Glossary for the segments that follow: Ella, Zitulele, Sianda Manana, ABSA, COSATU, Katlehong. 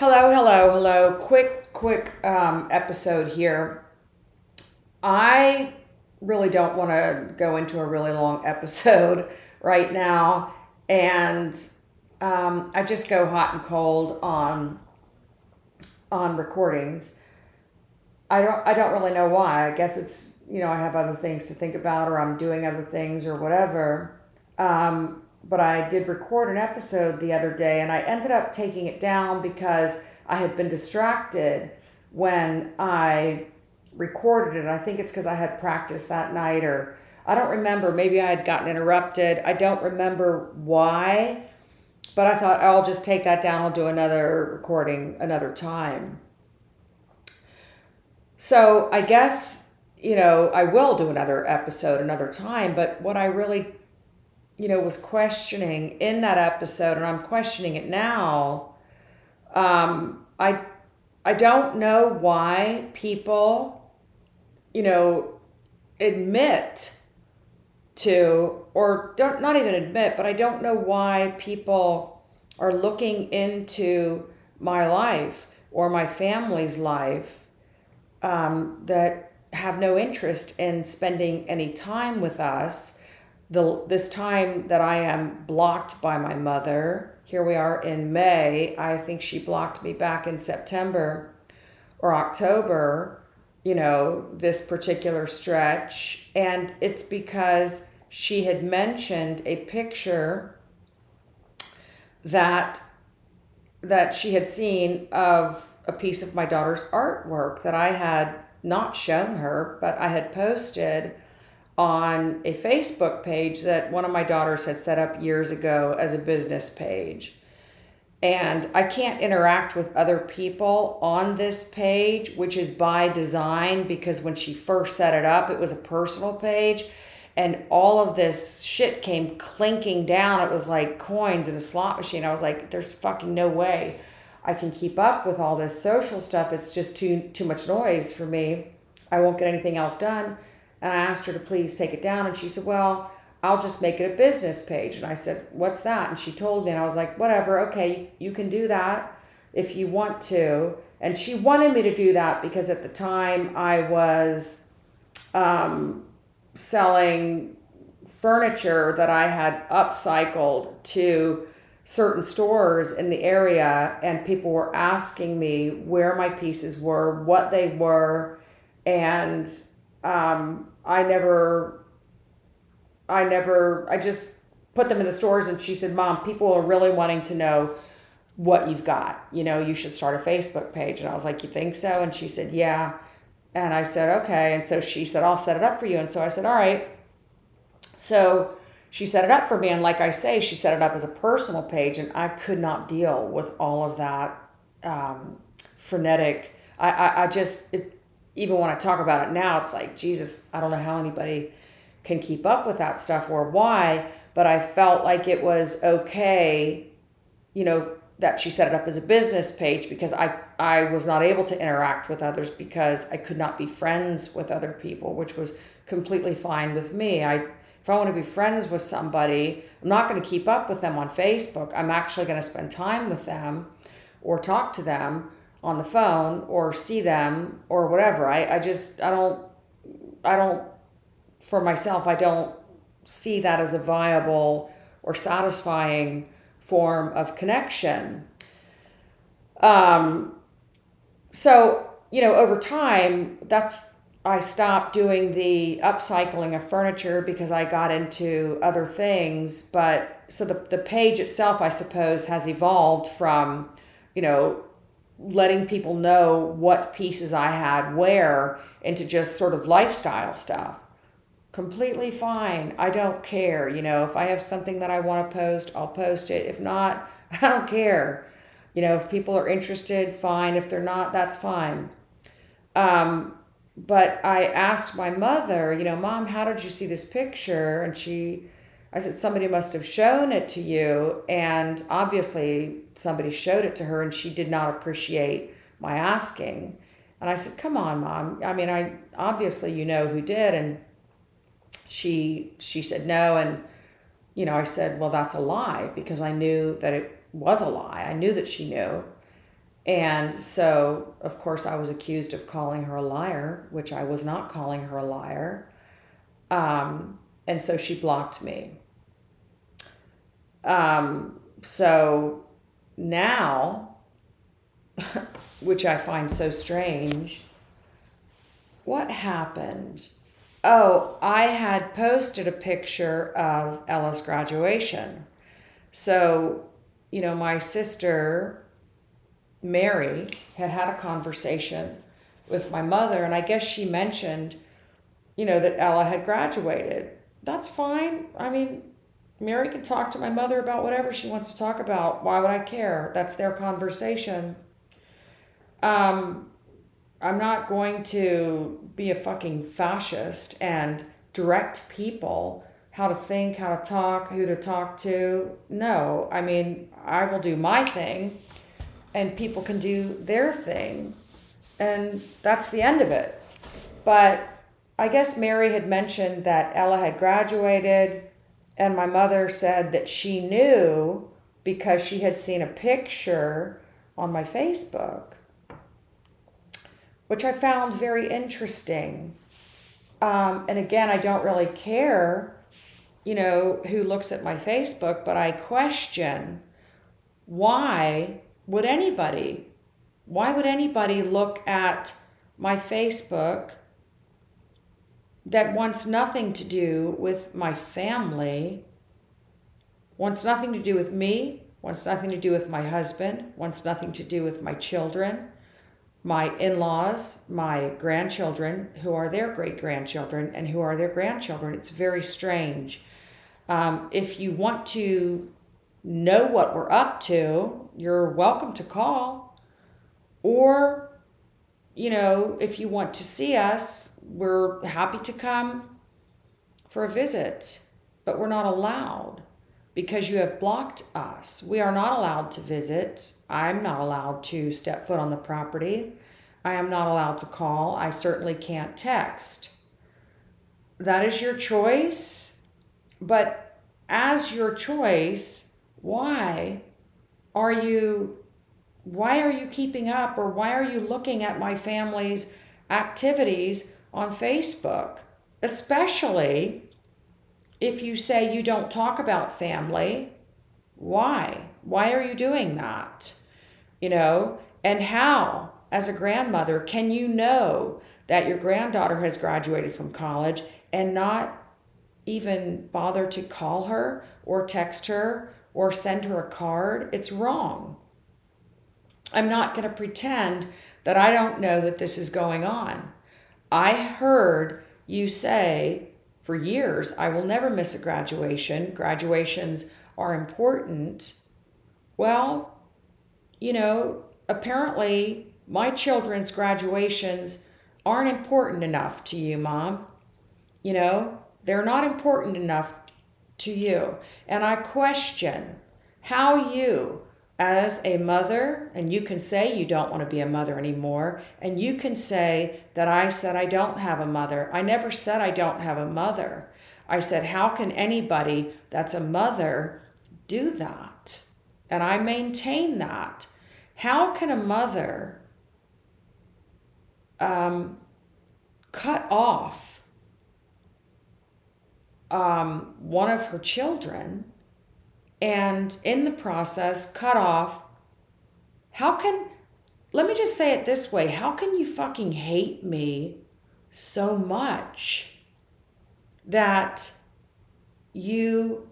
Hello. Quick episode here. I really don't want to go into a really long episode right now. And I just go hot and cold on recordings. I don't really know why. I guess it's, I have other things to think about, or I'm doing other things or whatever. But I did record an episode the other day, and I ended up taking it down because I had been distracted when I recorded it. I think it's because I had practice that night, or I don't remember. Maybe I had gotten interrupted. I don't remember why, but I thought I'll just take that down. I'll do another recording another time. So I guess, I will do another episode another time, but what I really was questioning in that episode, and I'm questioning it now. I don't know why people, admit to, or don't, not even admit, but I don't know why people are looking into my life or my family's life, that have no interest in spending any time with us. This time that I am blocked by my mother. Here we are in May. I think she blocked me back in September or October, this particular stretch. And it's because she had mentioned a picture that she had seen of a piece of my daughter's artwork that I had not shown her, but I had posted on a Facebook page that one of my daughters had set up years ago as a business page. And I can't interact with other people on this page, which is by design, because when she first set it up, it was a personal page, and all of this shit came clinking down. It was like coins in a slot machine. I was like, there's fucking no way I can keep up with all this social stuff. It's just too much noise for me. I won't get anything else done. And I asked her to please take it down. And she said, well, I'll just make it a business page. And I said, what's that? And she told me, and I was like, whatever. Okay, you can do that if you want to. And she wanted me to do that because at the time I was selling furniture that I had upcycled to certain stores in the area. And people were asking me where my pieces were, what they were. And I just put them in the stores. And she said, Mom, people are really wanting to know what you've got. You should start a Facebook page. And I was like, you think so? And she said, yeah. And I said, okay. And so she said, I'll set it up for you. And so I said, all right. So she set it up for me. And like I say, she set it up as a personal page, and I could not deal with all of that, frenetic. Even when I talk about it now, it's like, Jesus, I don't know how anybody can keep up with that stuff or why, but I felt like it was okay, that she set it up as a business page because I was not able to interact with others because I could not be friends with other people, which was completely fine with me. If I want to be friends with somebody, I'm not going to keep up with them on Facebook. I'm actually going to spend time with them or talk to them on the phone or see them or whatever. I don't see that as a viable or satisfying form of connection. So, over time, I stopped doing the upcycling of furniture because I got into other things. But so the page itself, I suppose, has evolved from, letting people know what pieces I had where into just sort of lifestyle stuff. Completely fine. I don't care. If I have something that I want to post, I'll post it. If not, I don't care. If people are interested, fine. If they're not, that's fine. But I asked my mother, Mom, how did you see this picture? And I said, somebody must have shown it to you. And obviously somebody showed it to her, and she did not appreciate my asking. And I said, come on, Mom. I mean, I obviously, who did. And she said no. And, I said, well, that's a lie, because I knew that it was a lie. I knew that she knew. And so, of course, I was accused of calling her a liar, which I was not calling her a liar. And so she blocked me. So now, which I find so strange, what happened? Oh, I had posted a picture of Ella's graduation. So, you know, my sister, Mary, had had a conversation with my mother, and I guess she mentioned, you know, that Ella had graduated. That's fine. I mean, Mary can talk to my mother about whatever she wants to talk about. Why would I care? That's their conversation. I'm not going to be a fucking fascist and direct people how to think, how to talk, who to talk to. No, I mean, I will do my thing, and people can do their thing, and that's the end of it. But I guess Mary had mentioned that Ella had graduated, and my mother said that she knew because she had seen a picture on my Facebook, which I found very interesting. And again, I don't really care, you know, who looks at my Facebook, but I question why would anybody look at my Facebook that wants nothing to do with my family, wants nothing to do with me, wants nothing to do with my husband, wants nothing to do with my children, my in-laws, my grandchildren, who are their great-grandchildren, and who are their grandchildren. It's very strange. If you want to know what we're up to, you're welcome to call. Or, you know, if you want to see us, we're happy to come for a visit, but we're not allowed because you have blocked us. We are not allowed to visit. I'm not allowed to step foot on the property. I am not allowed to call. I certainly can't text. That is your choice, but as your choice, why are you keeping up, or why are you looking at my family's activities on Facebook? Especially if you say you don't talk about family, why are you doing that? You know, and how, as a grandmother, can you know that your granddaughter has graduated from college and not even bother to call her or text her or send her a card? It's wrong. I'm not going to pretend that I don't know that this is going on. I heard you say for years, I will never miss a graduation. Graduations are important. Well, you know, apparently my children's graduations aren't important enough to you, Mom. You know, they're not important enough to you. And I question how you, as a mother, and you can say you don't want to be a mother anymore, and you can say that I said I don't have a mother. I never said I don't have a mother. I said, how can anybody that's a mother do that? And I maintain that. How can a mother cut off one of her children, and in the process cut off, let me just say it this way, how can you fucking hate me so much that you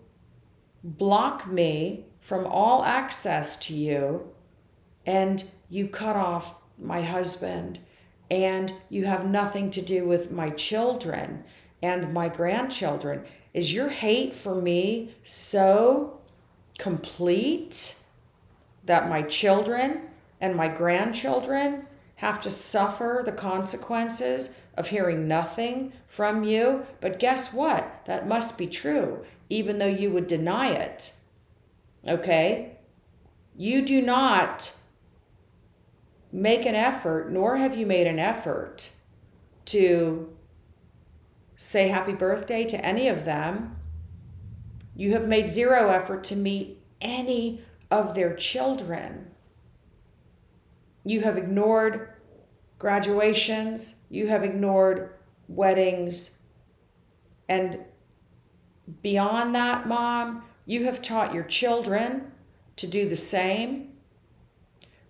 block me from all access to you, and you cut off my husband, and you have nothing to do with my children and my grandchildren? Is your hate for me so complete that my children and my grandchildren have to suffer the consequences of hearing nothing from you? But guess what? That must be true, even though you would deny it. Okay? You do not make an effort, nor have you made an effort to say happy birthday to any of them. You have made zero effort to meet any of their children. You have ignored graduations. You have ignored weddings. And beyond that, Mom, you have taught your children to do the same.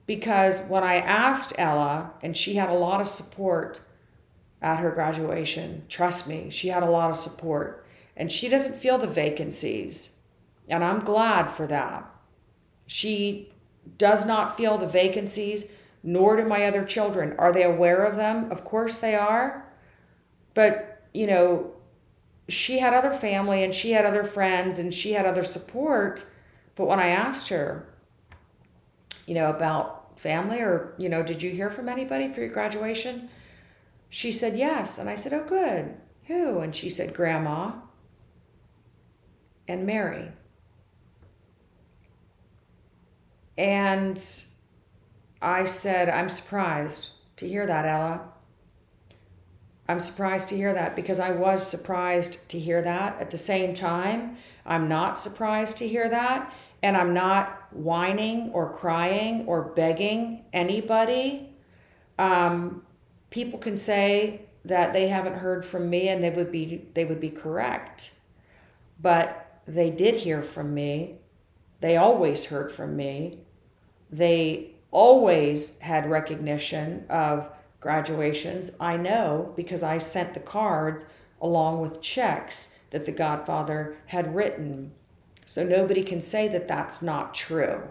Because when I asked Ella, and she had a lot of support at her graduation, trust me, she had a lot of support, and she doesn't feel the vacancies. And I'm glad for that. She does not feel the vacancies, nor do my other children. Are they aware of them? Of course they are. But, you know, she had other family and she had other friends and she had other support. But when I asked her, you know, about family or, you know, did you hear from anybody for your graduation? She said, yes. And I said, oh, good. Who? And she said, Grandma and Mary. And I said, I'm surprised to hear that, Ella. I'm surprised to hear that, because I was surprised to hear that. At the same time, I'm not surprised to hear that. And I'm not whining or crying or begging anybody. People can say that they haven't heard from me, and they would be correct. But they did hear from me. They always heard from me. They always had recognition of graduations. I know, because I sent the cards along with checks that the Godfather had written. So nobody can say that that's not true.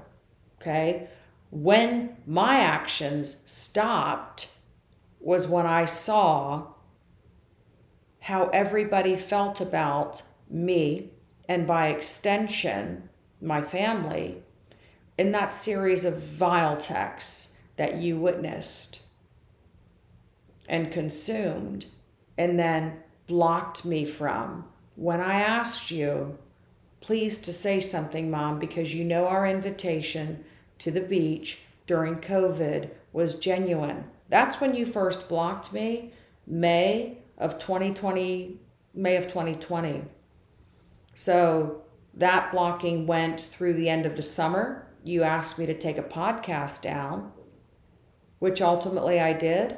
Okay? When my actions stopped was when I saw how everybody felt about me, and by extension, my family, in that series of vile texts that you witnessed and consumed and then blocked me from. When I asked you, please, to say something, Mom, because you know our invitation to the beach during COVID was genuine. That's when you first blocked me, May of 2020. So that blocking went through the end of the summer. You asked me to take a podcast down, which ultimately I did,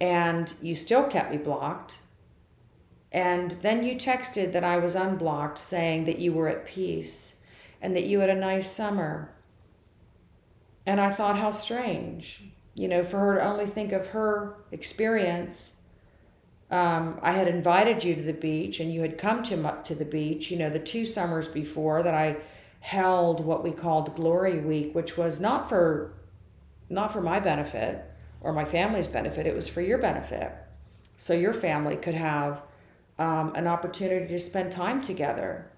and you still kept me blocked. And then you texted that I was unblocked, saying that you were at peace and that you had a nice summer. And I thought, how strange, you know, for her to only think of her experience. I had invited you to the beach, and you had come to the beach, you know, the two summers before that I held what we called Glory Week, which was not for my benefit or my family's benefit. It was for your benefit. So your family could have an opportunity to spend time together.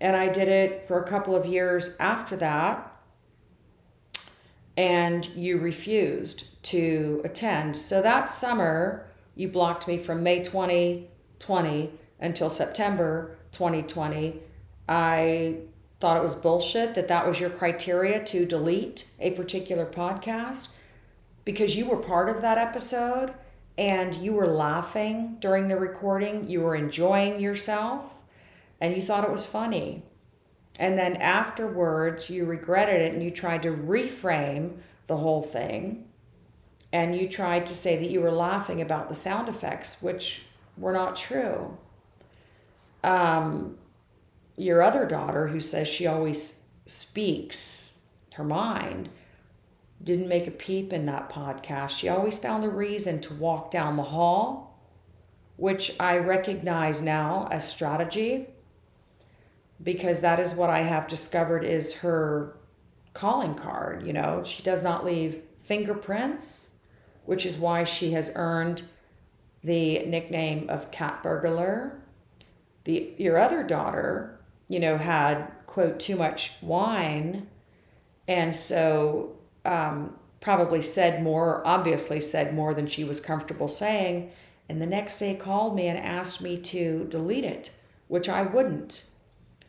And I did it for a couple of years after that. And you refused to attend. So that summer, you blocked me from May 2020 until September 2020. I thought it was bullshit that was your criteria to delete a particular podcast, because you were part of that episode and you were laughing during the recording. You were enjoying yourself and you thought it was funny. And then afterwards, you regretted it and you tried to reframe the whole thing. And you tried to say that you were laughing about the sound effects, which were not true. Your other daughter, who says she always speaks her mind, didn't make a peep in that podcast. She always found a reason to walk down the hall, which I recognize now as strategy, because that is what I have discovered is her calling card. You know, she does not leave fingerprints, which is why she has earned the nickname of Cat Burglar. Your other daughter, you know, had, quote, too much wine, and so probably obviously said more than she was comfortable saying, and the next day called me and asked me to delete it, which I wouldn't,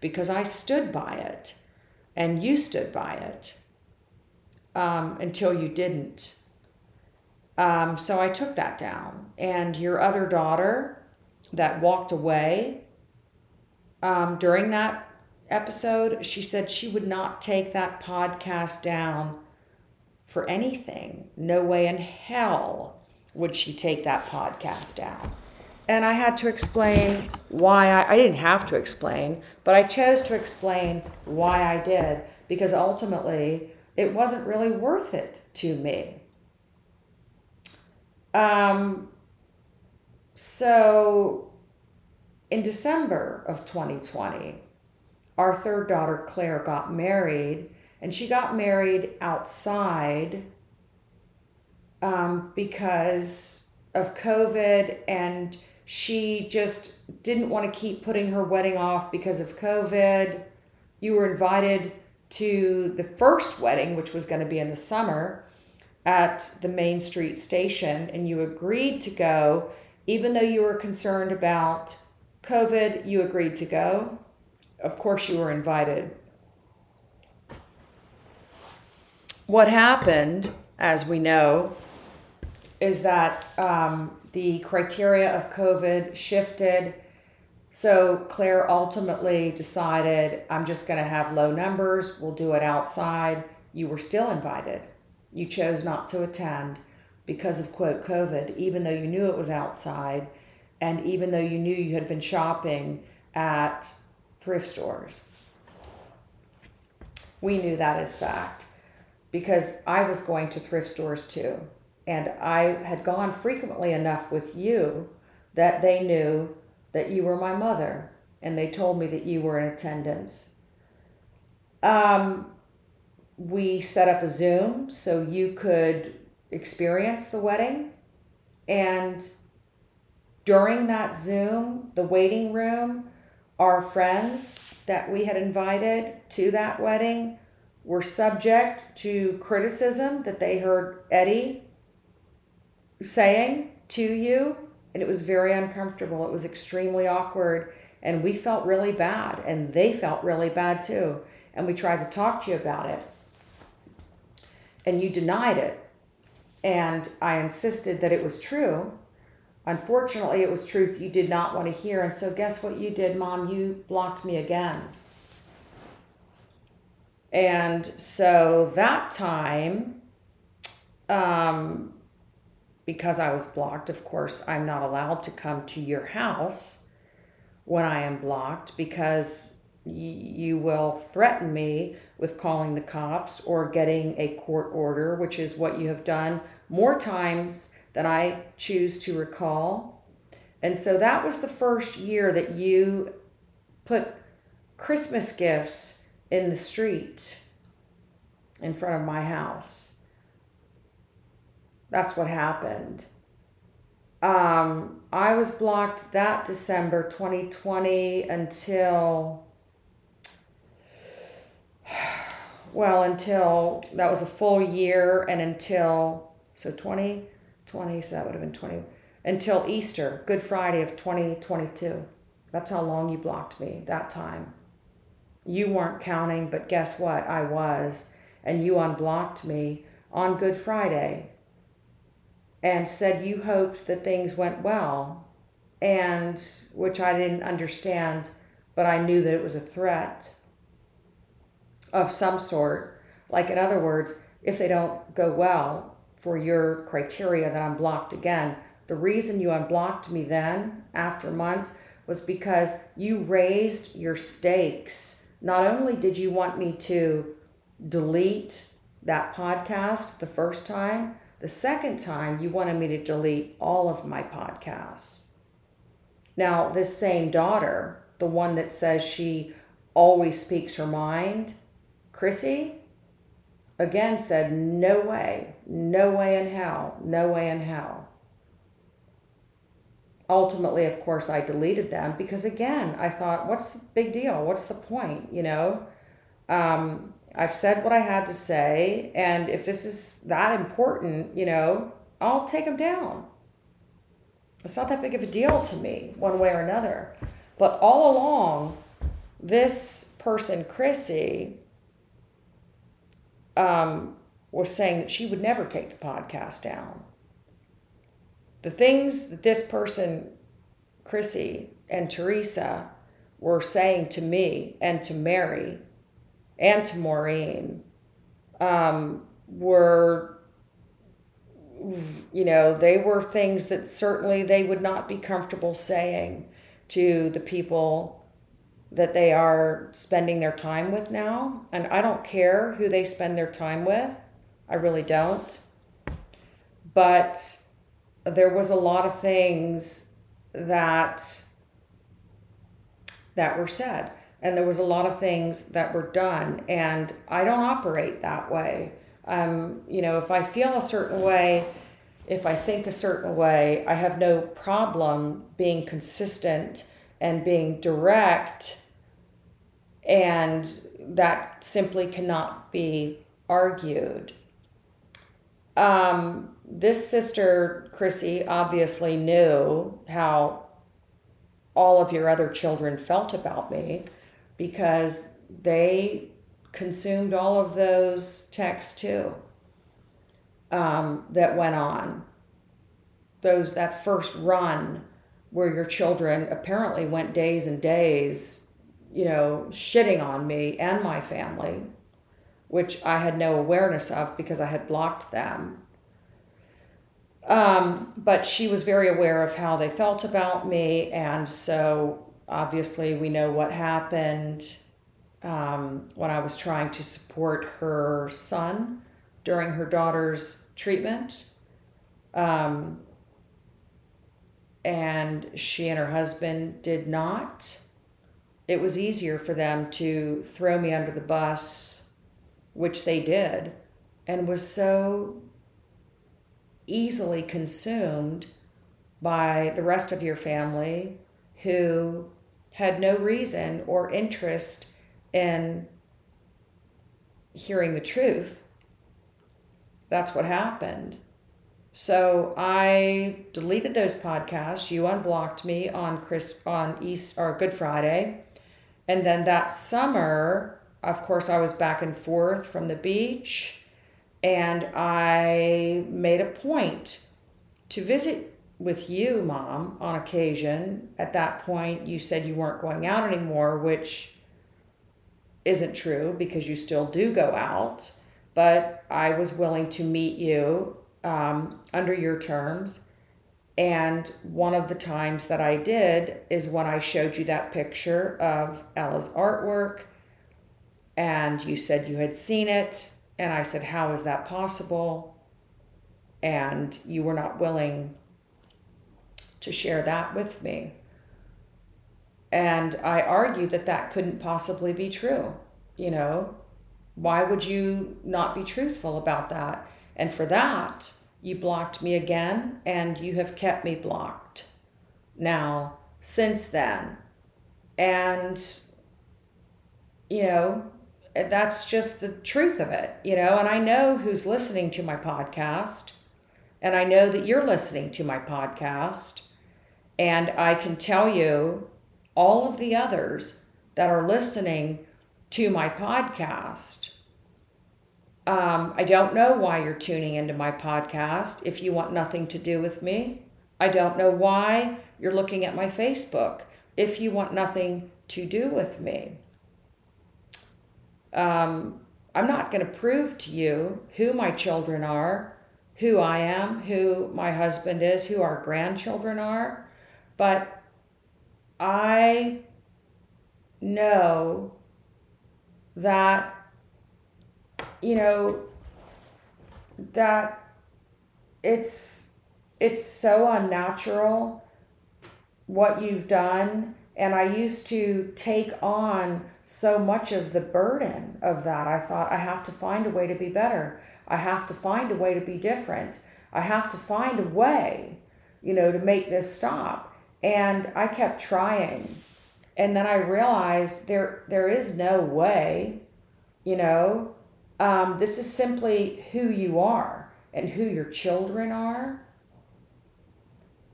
because I stood by it and you stood by it until you didn't. So I took that down. And your other daughter that walked away during that episode, she said she would not take that podcast down for anything. No way in hell would she take that podcast down. And I had to explain why I didn't have to explain, but I chose to explain why I did, because ultimately it wasn't really worth it to me. So in December of 2020, our third daughter, Claire, got married, and she got married outside because of COVID, and she just didn't want to keep putting her wedding off because of COVID. You were invited to the first wedding, which was going to be in the summer at the Main Street Station, and you agreed to go, even though you were concerned about COVID, you agreed to go. Of course, you were invited. What happened, as we know, is that the criteria of COVID shifted. So Claire ultimately decided, I'm just going to have low numbers. We'll do it outside. You were still invited. You chose not to attend because of, quote, COVID, even though you knew it was outside and even though you knew you had been shopping at thrift stores. We knew that as fact because I was going to thrift stores too. And I had gone frequently enough with you that they knew that you were my mother, and they told me that you were in attendance. We set up a Zoom so you could experience the wedding. And during that Zoom, the waiting room, our friends that we had invited to that wedding were subject to criticism that they heard Eddie saying to you, and it was very uncomfortable. It was extremely awkward, and we felt really bad, and they felt really bad too, and we tried to talk to you about it, and you denied it, and I insisted that it was true. Unfortunately, it was truth you did not want to hear, and so guess what you did, Mom? You blocked me again. And so that time, because I was blocked, of course, I'm not allowed to come to your house when I am blocked, because you will threaten me with calling the cops or getting a court order, which is what you have done more times than I choose to recall. And so that was the first year that you put Christmas gifts in the street in front of my house. That's what happened. I was blocked that December 2020 until that was a full year, and until, so 2020, so that would have been 20, until Easter, Good Friday of 2022. That's how long you blocked me that time. You weren't counting, but guess what? I was, and you unblocked me on Good Friday. And said you hoped that things went well, and which I didn't understand, but I knew that it was a threat of some sort. Like, in other words, if they don't go well for your criteria, then I'm blocked again. The reason you unblocked me then, after months, was because you raised your stakes. Not only did you want me to delete that podcast the first time, the second time, you wanted me to delete all of my podcasts. Now, this same daughter, the one that says she always speaks her mind, Chrissy, again said, no way, no way in hell, no way in hell. Ultimately, of course, I deleted them because, again, I thought, what's the big deal? What's the point, you know? I've said what I had to say, and if this is that important, you know, I'll take them down. It's not that big of a deal to me, one way or another. But all along, this person, Chrissy, was saying that she would never take the podcast down. The things that this person, Chrissy and Teresa, were saying to me and to Mary and to Maureen, were, you know, they were things that certainly they would not be comfortable saying to the people that they are spending their time with now. And I don't care who they spend their time with. I really don't. But there was a lot of things that were said. And there was a lot of things that were done. And I don't operate that way. You know, if I feel a certain way, if I think a certain way, I have no problem being consistent and being direct. And that simply cannot be argued. This sister, Chrissy, obviously knew how all of your other children felt about me, because they consumed all of those texts too, that went on. That first run where your children apparently went days and days, you know, shitting on me and my family, which I had no awareness of because I had blocked them. But she was very aware of how they felt about me, and so obviously we know what happened when I was trying to support her son during her daughter's treatment. And she and her husband did not. It was easier for them to throw me under the bus, which they did, and was so easily consumed by the rest of your family who had no reason or interest in hearing the truth. That's what happened. So I deleted those podcasts. You unblocked me on Good Friday. And then that summer, of course, I was back and forth from the beach. And I made a point to visit with you, Mom, on occasion. At that point, you said you weren't going out anymore, which isn't true because you still do go out. But I was willing to meet you under your terms. And one of the times that I did is when I showed you that picture of Ella's artwork. And you said you had seen it. And I said, how is that possible? And you were not willing to share that with me. And I argued that couldn't possibly be true. You know, why would you not be truthful about that? And for that, you blocked me again, and you have kept me blocked now since then. And, you know, that's just the truth of it, you know, and I know who's listening to my podcast, and I know that you're listening to my podcast, and I can tell you all of the others that are listening to my podcast. I don't know why you're tuning into my podcast if you want nothing to do with me. I don't know why you're looking at my Facebook if you want nothing to do with me. I'm not going to prove to you who my children are, who I am, who my husband is, who our grandchildren are, but I know that, you know, that it's so unnatural what you've done. And I used to take on so much of the burden of that. I thought, I have to find a way to be better. I have to find a way to be different. I have to find a way, you know, to make this stop. And I kept trying. And then I realized there is no way, you know. This is simply who you are and who your children are.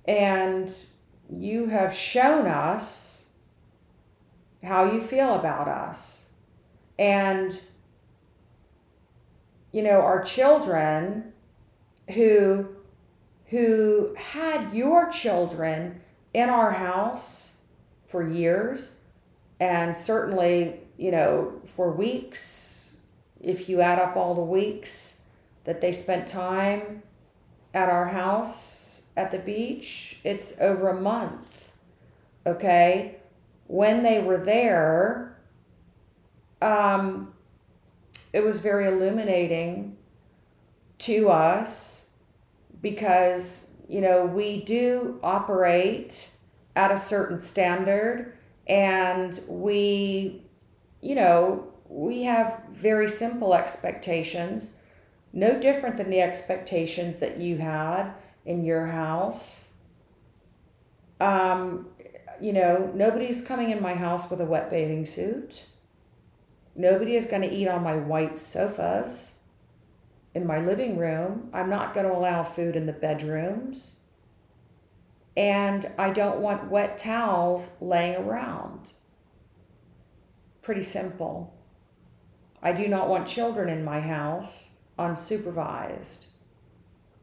And you have shown us how you feel about us. And, you know, our children who had your children in our house for years, and certainly, you know, for weeks, if you add up all the weeks that they spent time at our house at the beach. It's over a month, okay? When they were there, it was very illuminating to us because, you know, we do operate at a certain standard and we, you know, we have very simple expectations, no different than the expectations that you had in your house. You know, nobody's coming in my house with a wet bathing suit. Nobody is going to eat on my white sofas in my living room. I'm not going to allow food in the bedrooms. And I don't want wet towels laying around. Pretty simple. I do not want children in my house unsupervised.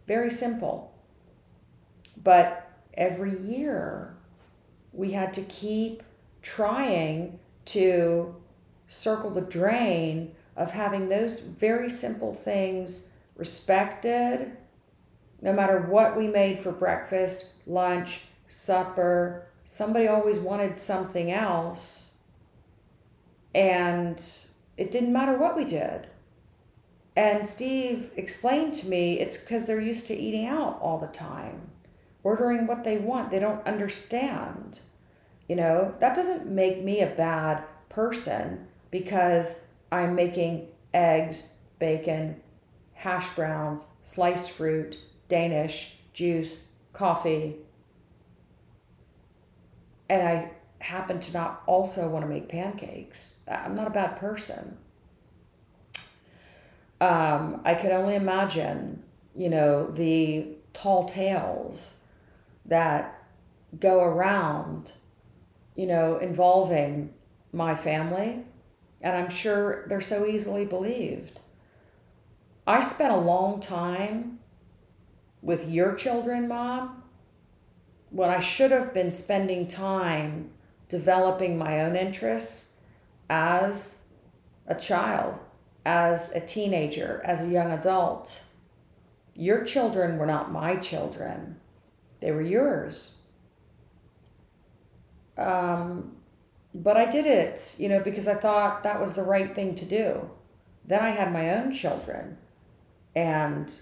Very simple. But every year we had to keep trying to circle the drain of having those very simple things respected, no matter what we made for breakfast, lunch, supper. Somebody always wanted something else, and it didn't matter what we did. And Steve explained to me it's because they're used to eating out all the time, ordering what they want. They don't understand. You know, that doesn't make me a bad person because I'm making eggs, bacon, hash browns, sliced fruit, Danish, juice, coffee. And I happen to not also want to make pancakes. I'm not a bad person. I could only imagine, you know, the tall tales that go around, you know, involving my family. And I'm sure they're so easily believed. I spent a long time with your children, Mom, when I should have been spending time developing my own interests as a child, as a teenager, as a young adult. Your children were not my children. They were yours. But I did it, you know, because I thought that was the right thing to do. Then I had my own children and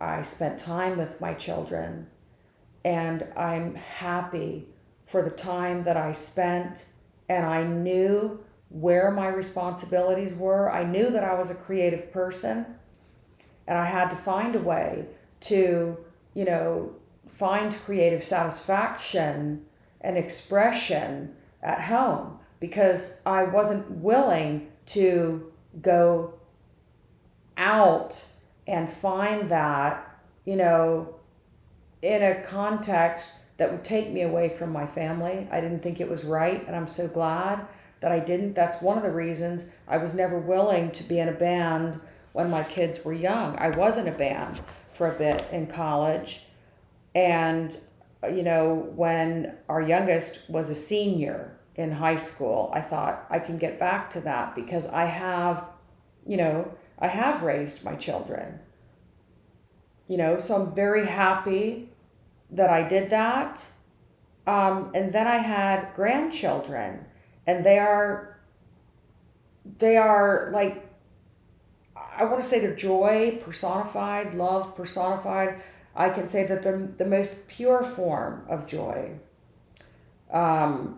I spent time with my children, and I'm happy for the time that I spent. And I knew where my responsibilities were. I knew that I was a creative person and I had to find a way to, you know, find creative satisfaction and expression at home, because I wasn't willing to go out and find that, you know, in a context that would take me away from my family. I didn't think it was right, and I'm so glad that I didn't. That's one of the reasons I was never willing to be in a band when my kids were young. I was in a band for a bit in college, and you know, when our youngest was a senior in high school, I thought I can get back to that because I have, you know, I have raised my children, you know, so I'm very happy that I did that. And then I had grandchildren, and they are like, I want to say they're joy personified, love personified. I can say that they're the most pure form of joy. I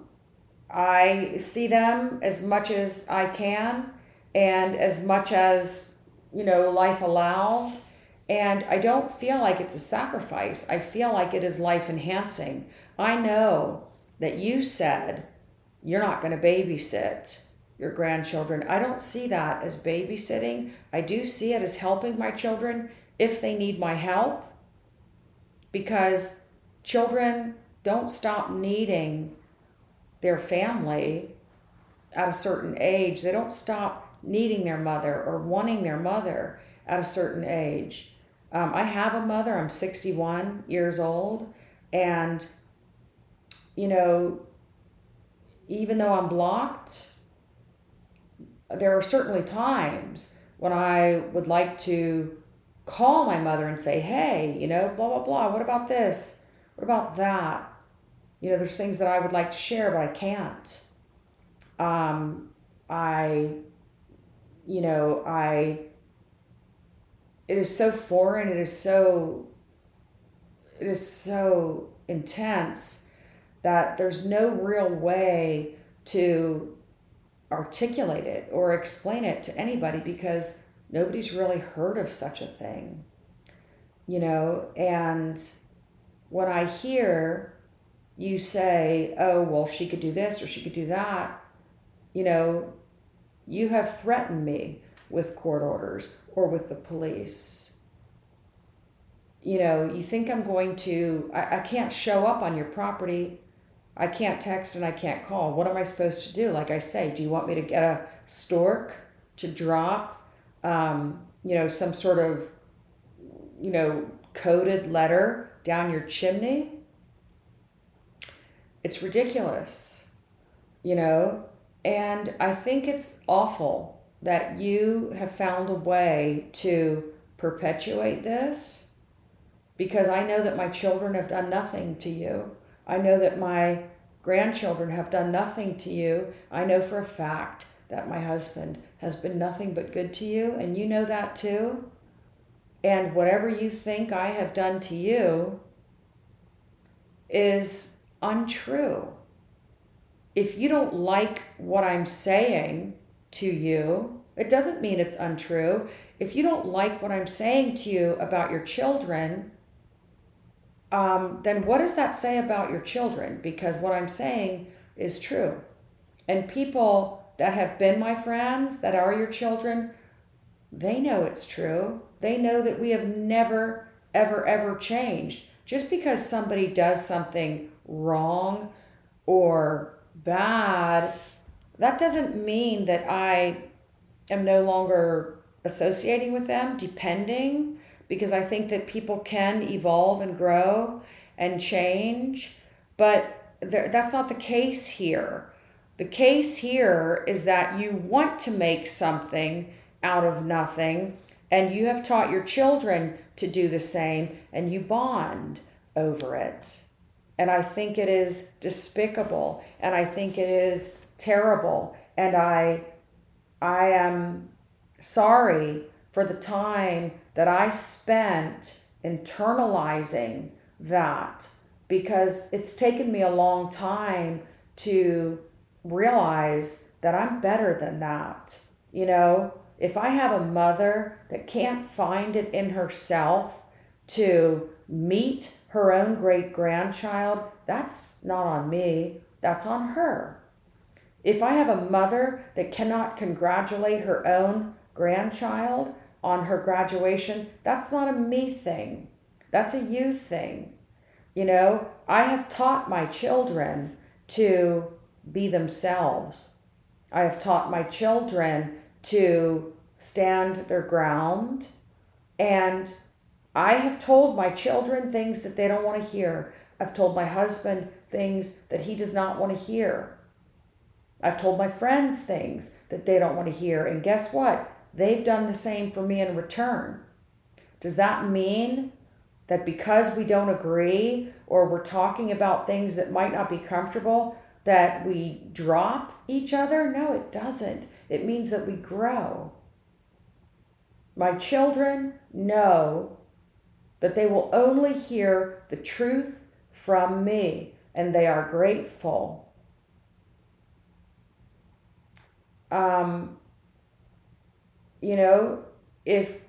see them as much as I can and as much as, you know, life allows. And I don't feel like it's a sacrifice. I feel like it is life enhancing. I know that you said you're not going to babysit your grandchildren. I don't see that as babysitting. I do see it as helping my children if they need my help. Because children don't stop needing their family at a certain age. They don't stop needing their mother or wanting their mother at a certain age. I have a mother. I'm 61 years old. And, you know, even though I'm blocked, there are certainly times when I would like to call my mother and say, hey, you know, blah, blah, blah. What about this? What about that? You know, there's things that I would like to share, but I can't. It is so foreign. It is so intense that there's no real way to articulate it or explain it to anybody because nobody's really heard of such a thing, you know? And when I hear you say, oh, well, she could do this or she could do that, you know, you have threatened me with court orders or with the police. You know, you think I'm going to, I can't show up on your property. I can't text and I can't call. What am I supposed to do? Like I say, do you want me to get a stork to drop, you know, some sort of, you know, coded letter down your chimney? It's ridiculous, you know? And I think it's awful that you have found a way to perpetuate this, because I know that my children have done nothing to you. I know that my grandchildren have done nothing to you. I know for a fact that my husband has been nothing but good to you, and you know that too. And whatever you think I have done to you is untrue. If you don't like what I'm saying to you, it doesn't mean it's untrue. If you don't like what I'm saying to you about your children, then what does that say about your children? Because what I'm saying is true. And people that have been my friends, that are your children, they know it's true. They know that we have never, ever, ever changed. Just because somebody does something wrong or bad, that doesn't mean that I am no longer associating with them, depending, because I think that people can evolve and grow and change, but that's not the case here. The case here is that you want to make something out of nothing, and you have taught your children to do the same, and you bond over it. And I think it is despicable, and I think it is terrible, and I am sorry for the time that I spent internalizing that, because it's taken me a long time to realize that I'm better than that. You know, if I have a mother that can't find it in herself to meet her own great-grandchild, that's not on me, that's on her. If I have a mother that cannot congratulate her own grandchild on her graduation, that's not a me thing, that's a you thing. You know, I have taught my children to be themselves. I have taught my children to stand their ground, and I have told my children things that they don't want to hear. I've told my husband things that he does not want to hear. I've told my friends things that they don't want to hear. And guess what? They've done the same for me in return. Does that mean that because we don't agree or we're talking about things that might not be comfortable, that we drop each other? No, it doesn't. It means that we grow. My children know that they will only hear the truth from me, and they are grateful. You know, if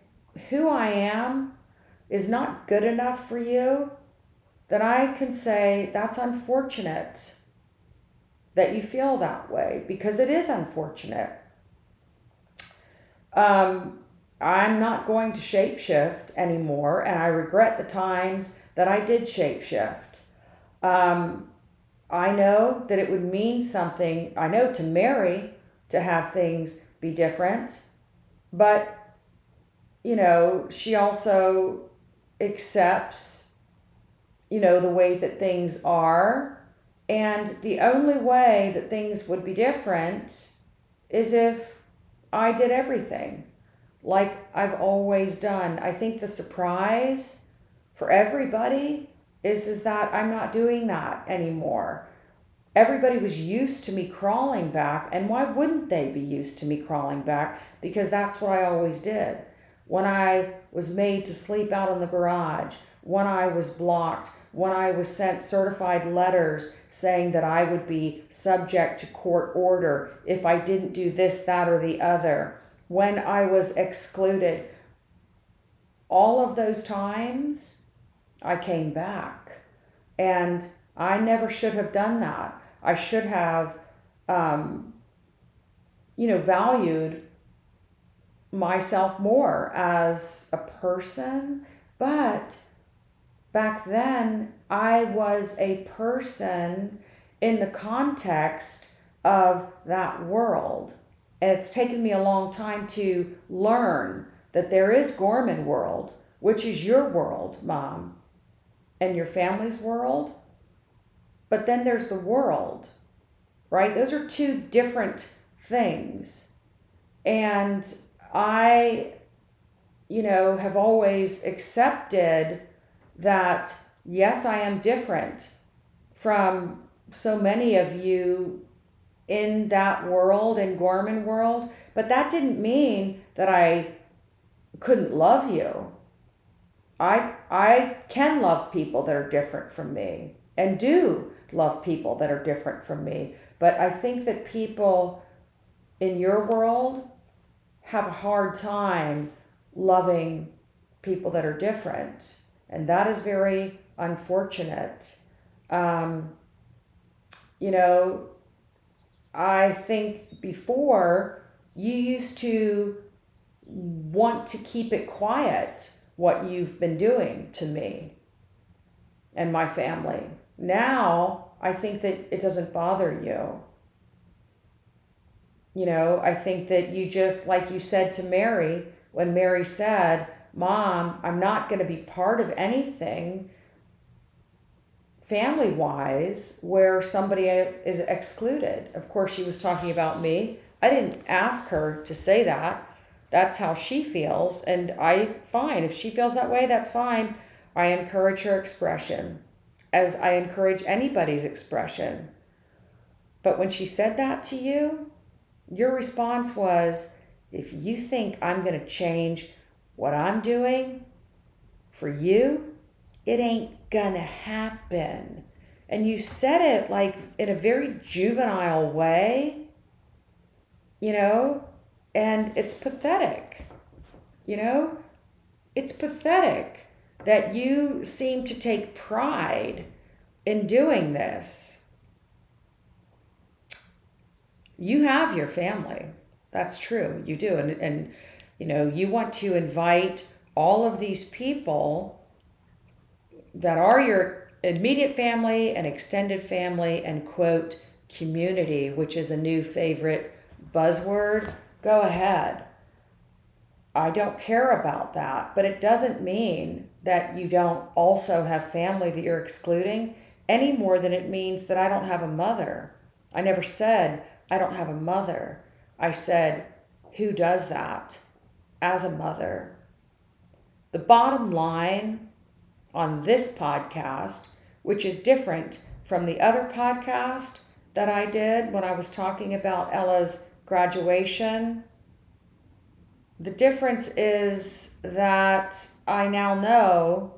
who I am is not good enough for you, then I can say that's unfortunate that you feel that way, because it is unfortunate. I'm not going to shapeshift anymore, and I regret the times that I did shapeshift. I know that it would mean something, I know, to Mary to have things be different, but, you know, she also accepts, you know, the way that things are, and the only way that things would be different is if I did everything. like I've always done. I think the surprise for everybody is that I'm not doing that anymore. Everybody was used to me crawling back, and why wouldn't they be used to me crawling back? Because that's what I always did. When I was made to sleep out in the garage, when I was blocked, when I was sent certified letters saying that I would be subject to court order if I didn't do this, that, or the other, when I was excluded, all of those times I came back, and I never should have done that. I should have, valued myself more as a person. But back then, I was a person in the context of that world. And it's taken me a long time to learn that there is Gorman world, which is your world, Mom, and your family's world. But then there's the world, right? Those are two different things. And I, have always accepted that, yes, I am different from so many of you in that world, in Gorman world, but that didn't mean that I couldn't love you. I can love people that are different from me and do love people that are different from me. But I think that people in your world have a hard time loving people that are different. And that is very unfortunate. I think before you used to want to keep it quiet what you've been doing to me and my family. Now, I think that it doesn't bother you. I think that you just, like you said to Mary, when Mary said, Mom, I'm not going to be part of anything family-wise where somebody is excluded. Of course, she was talking about me. I didn't ask her to say that. That's how she feels, and fine. If she feels that way, that's fine. I encourage her expression, as I encourage anybody's expression. But when she said that to you, your response was, if you think I'm going to change what I'm doing for you, it ain't going to happen. And you said it like in a very juvenile way, and it's pathetic. It's pathetic that you seem to take pride in doing this. You have your family. That's true. You do. And you want to invite all of these people that are your immediate family and extended family and, quote, community, which is a new favorite buzzword. Go ahead. I don't care about that, but it doesn't mean that you don't also have family that you're excluding any more than it means that I don't have a mother. I never said I don't have a mother. I said, who does that as a mother? The bottom line on this podcast, which is different from the other podcast that I did when I was talking about Ella's graduation, the difference is that I now know,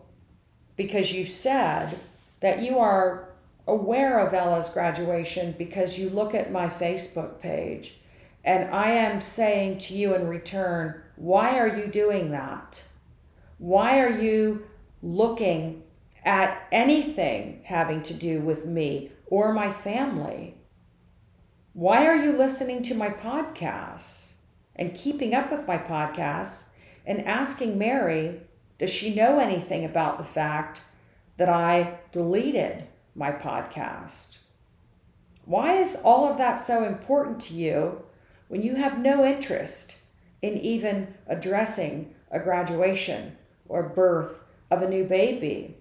because you said that you are aware of Ella's graduation because you look at my Facebook page, and I am saying to you in return, why are you doing that? Why are you looking at anything having to do with me or my family? Why are you listening to my podcasts and keeping up with my podcasts and asking Mary, does she know anything about the fact that I deleted my podcast? Why is all of that so important to you when you have no interest in even addressing a graduation or birth of a new baby?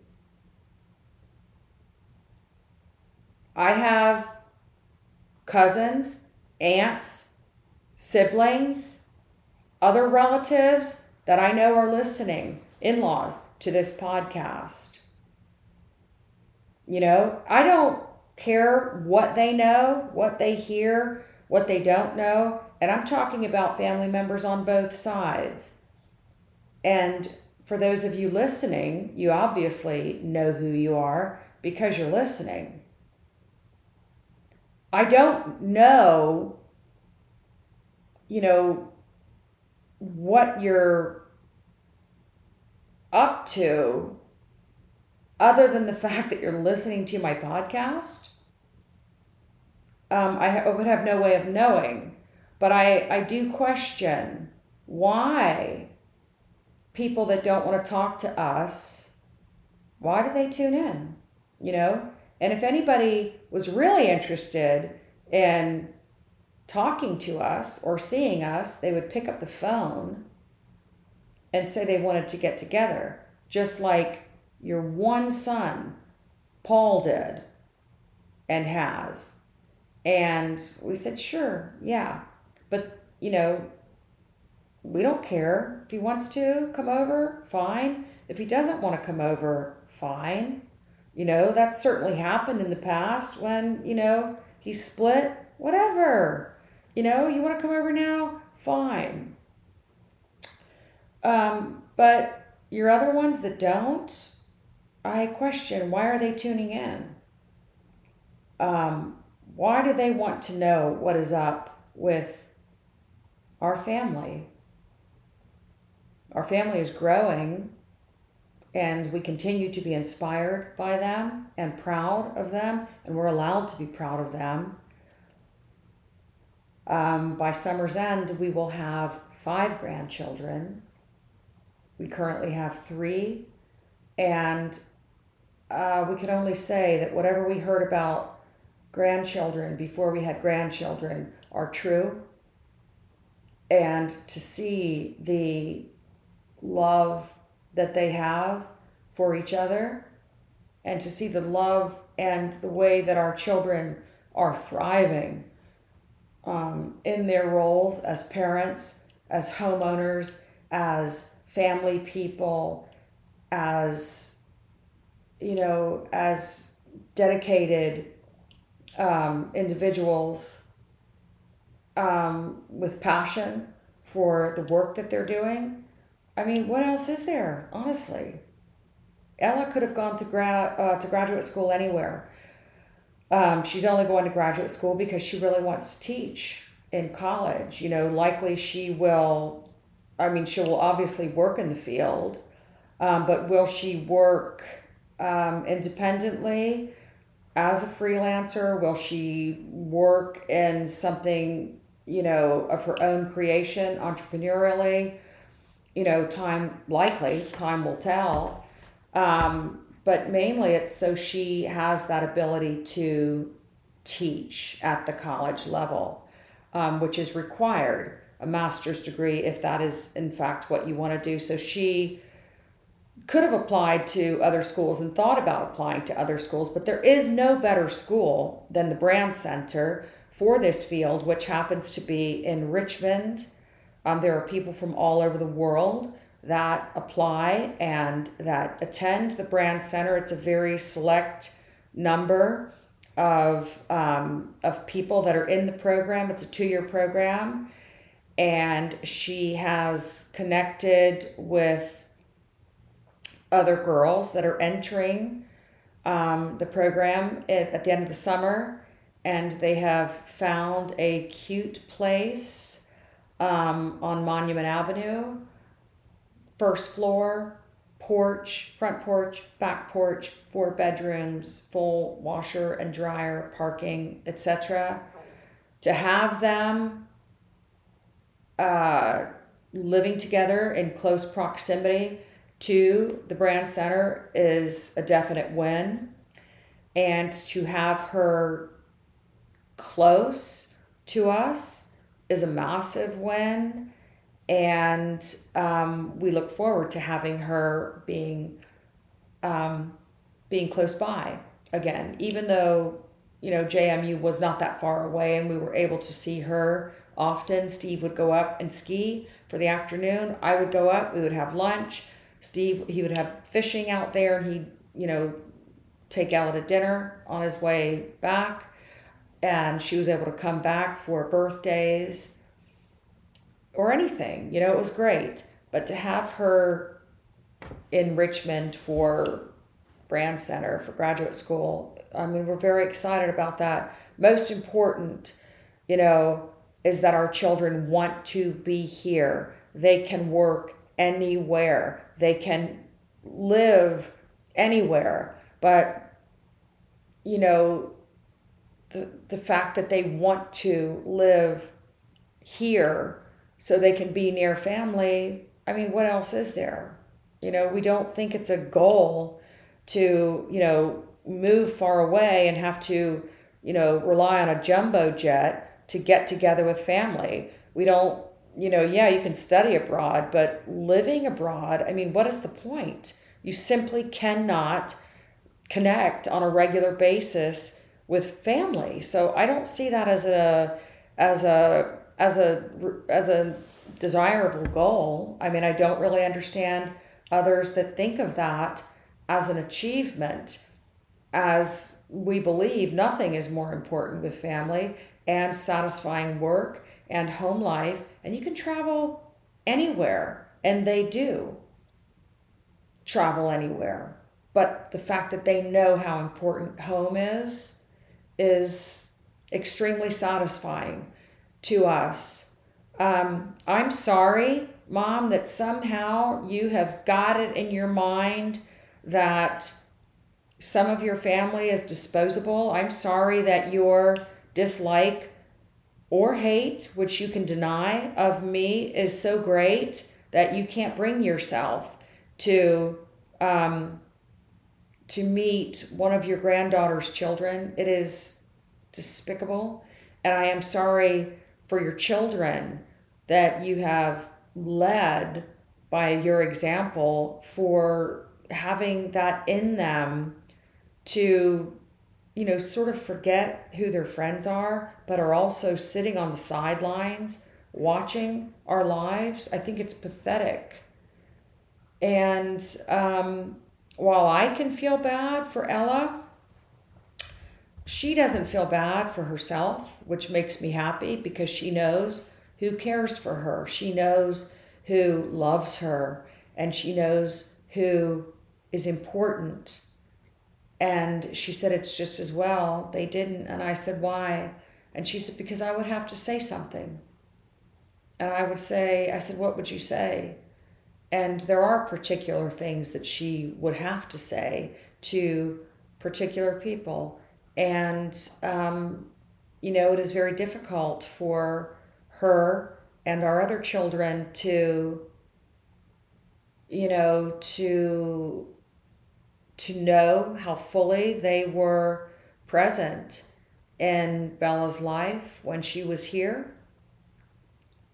I have cousins, aunts, siblings, other relatives that I know are listening, in-laws, to this podcast. You know, I don't care what they know, what they hear, what they don't know. And I'm talking about family members on both sides. And for those of you listening, you obviously know who you are because you're listening. I don't know, you know, what you're up to other than the fact that you're listening to my podcast. I would have no way of knowing, but I do question why people that don't want to talk to us, why do they tune in, you know? And if anybody was really interested in talking to us or seeing us, they would pick up the phone and say they wanted to get together, just like your one son, Paul, did and has. And we said, sure, yeah. But, you know, we don't care. If he wants to come over, fine. If he doesn't want to come over, fine. You know, that's certainly happened in the past when, you know, he split, whatever. You know, you want to come over now? Fine. But your other ones that don't, I question, why are they tuning in? Why do they want to know what is up with our family? Our family is growing, and we continue to be inspired by them and proud of them, and we're allowed to be proud of them. By summer's end, we will have 5 grandchildren. We currently have 3, and we can only say that whatever we heard about grandchildren before we had grandchildren are true. And to see the love that they have for each other, and to see the love and the way that our children are thriving in their roles as parents, as homeowners, as family people, as, you know, as dedicated individuals with passion for the work that they're doing. I mean, what else is there, honestly? Ella could have gone to graduate school anywhere. She's only going to graduate school because she really wants to teach in college. You know, likely she will... I mean, she will obviously work in the field, but will she work independently as a freelancer? Will she work in something, you know, of her own creation, entrepreneurially? You know, time will tell. But mainly it's so she has that ability to teach at the college level, which is required. A master's degree, if that is in fact what you want to do. So she could have applied to other schools and thought about applying to other schools, but there is no better school than the Brand Center for this field, which happens to be in Richmond. There are people from all over the world that apply and that attend the Brand Center. It's a very select number of people that are in the program. It's a 2-year program. And she has connected with other girls that are entering the program at the end of the summer. And they have found a cute place on Monument Avenue. 1st floor, porch, front porch, back porch, 4 bedrooms, full washer and dryer, parking, etc. To have them living together in close proximity to the Brand Center is a definite win. And to have her close to us is a massive win. And we look forward to having her being close by again, even though, you know, JMU was not that far away and we were able to see her Often Steve would go up and ski for the afternoon. I would go up, we would have lunch. He would have fishing out there. He'd, take Ella to dinner on his way back. And she was able to come back for birthdays or anything. It was great. But to have her in Richmond for Brand Center, for graduate school, we're very excited about that. Most important, is that our children want to be here. They can work anywhere. They can live anywhere. But, the fact that they want to live here so they can be near family, what else is there? We don't think it's a goal to, move far away and have to, rely on a jumbo jet to get together with family. We don't, you can study abroad, but living abroad, what is the point? You simply cannot connect on a regular basis with family. So I don't see that as a desirable goal. I don't really understand others that think of that as an achievement, as we believe nothing is more important with family and satisfying work and home life, and you can travel anywhere, and they do travel anywhere. But the fact that they know how important home is extremely satisfying to us. I'm sorry, Mom, that somehow you have got it in your mind that some of your family is disposable. I'm sorry that your dislike or hate, which you can deny, of me is so great that you can't bring yourself to meet one of your granddaughter's children. It is despicable. And I am sorry for your children that you have led by your example for having that in them to, sort of forget who their friends are, but are also sitting on the sidelines watching our lives. I think it's pathetic. And while I can feel bad for Ella, she doesn't feel bad for herself, which makes me happy because she knows who cares for her. She knows who loves her, and she knows who is important. And she said, it's just as well they didn't. And I said, why? And she said, because I would have to say something. And I said, what would you say? And there are particular things that she would have to say to particular people. And, it is very difficult for her and our other children to know how fully they were present in Bella's life when she was here,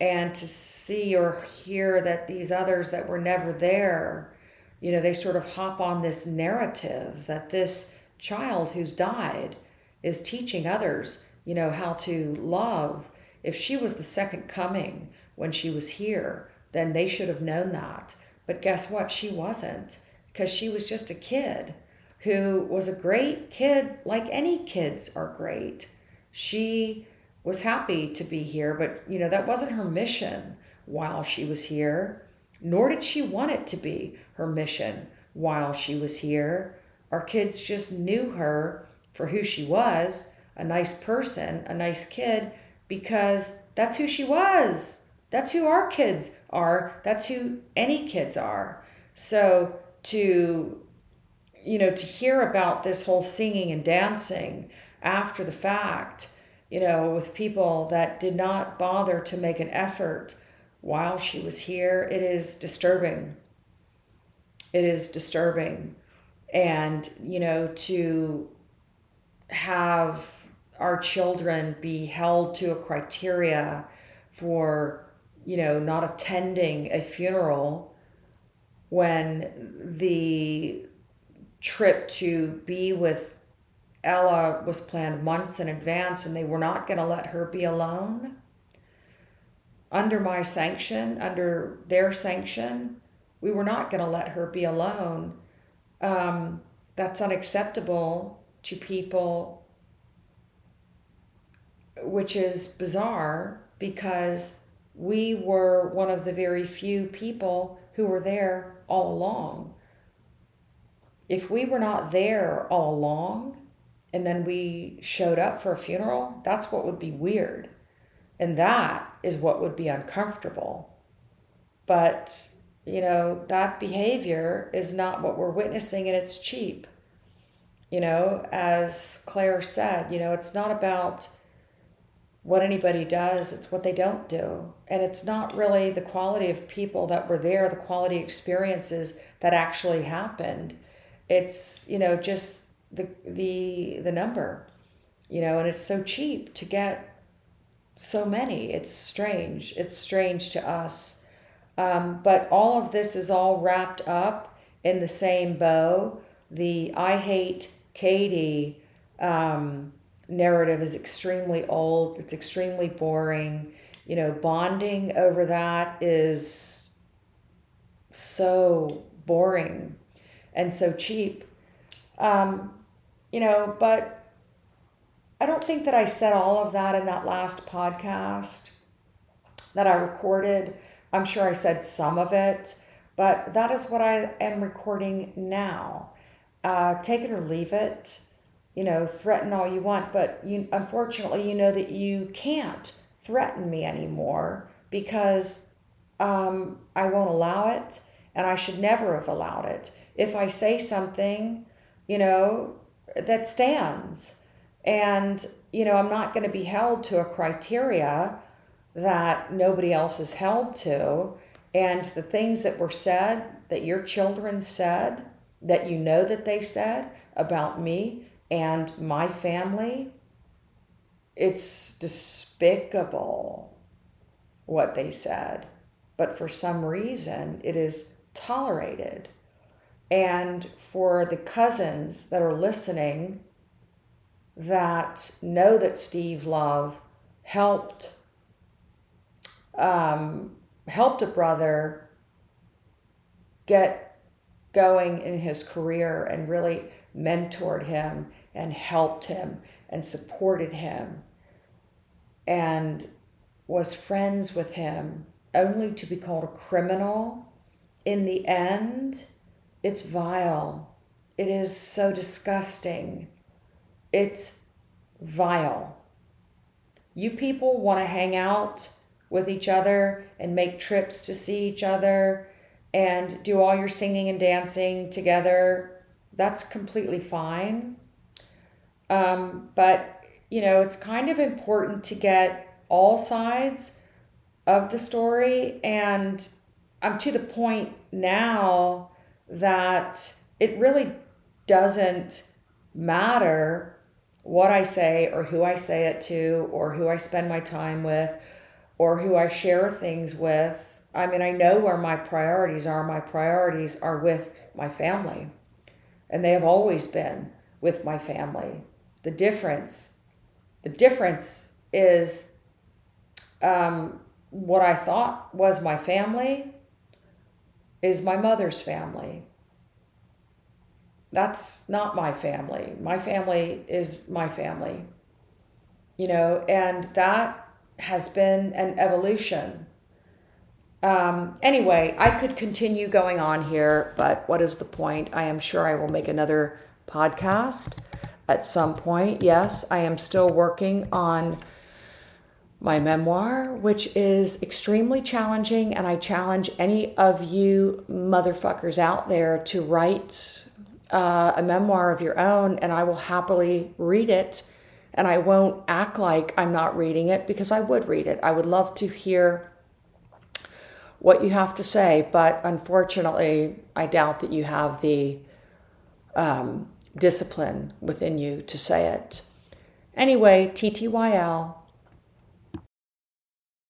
and to see or hear that these others that were never there, they sort of hop on this narrative that this child who's died is teaching others, how to love. If she was the second coming when she was here, then they should have known that. But guess what? She wasn't, because she was just a kid who was a great kid, like any kids are great. She was happy to be here, but that wasn't her mission while she was here, nor did she want it to be her mission while she was here. Our kids just knew her for who she was, a nice person, a nice kid, because that's who she was. That's who our kids are. That's who any kids are. So to hear about this whole singing and dancing after the fact, with people that did not bother to make an effort while she was here, it is disturbing. It is disturbing. And, to have our children be held to a criteria for, not attending a funeral, when the trip to be with Ella was planned months in advance and they were not going to let her be alone. under my sanction, under their sanction. We were not going to let her be alone. That's unacceptable to people, which is bizarre because we were one of the very few people who were there all along. If we were not there all along and then we showed up for a funeral, that's what would be weird. And that is what would be uncomfortable. But, you know, that behavior is not what we're witnessing, and it's cheap. You know, as Claire said, you know, it's not about what anybody does, it's what they don't do. And it's not really the quality of people that were there, the quality experiences that actually happened. It's, you know, just the number, you know, and it's so cheap to get so many. It's strange. It's strange to us. But all of this is all wrapped up in the same bow. The I hate Katie narrative is extremely old. It's extremely boring. You know, bonding over that is so boring and so cheap. You know, but I don't think that I said all of that in that last podcast that I recorded. I'm sure I said some of it, but that is what I am recording now. Take it or leave it, you know, threaten all you want, but you, unfortunately, you know that you can't threaten me anymore because I won't allow it, and I should never have allowed it. If I say something, you know, that stands, and, you know, I'm not going to be held to a criteria that nobody else is held to, and the things that were said, that your children said, that you know that they said about me and my family, it's despicable what they said. But for some reason, it is tolerated. And for the cousins that are listening that know that Steve Love helped helped a brother get going in his career and really mentored him and helped him and supported him and was friends with him, only to be called a criminal in the end. It's vile. It is so disgusting. It's vile. You people want to hang out with each other and make trips to see each other and do all your singing and dancing together. That's completely fine. But, you know, it's kind of important to get all sides of the story. And I'm to the point now that it really doesn't matter what I say or who I say it to or who I spend my time with or who I share things with. I mean, I know where my priorities are. My priorities are with my family, and they have always been with my family. The difference is what I thought was my family is my mother's family. That's not my family. My family is my family, you know, and that has been an evolution. Anyway, I could continue going on here, but what is the point? I am sure I will make another podcast at some point. Yes, I am still working on my memoir, which is extremely challenging, and I challenge any of you motherfuckers out there to write a memoir of your own, and I will happily read it, and I won't act like I'm not reading it, because I would read it. I would love to hear what you have to say, but unfortunately, I doubt that you have the discipline within you to say it. Anyway, TTYL.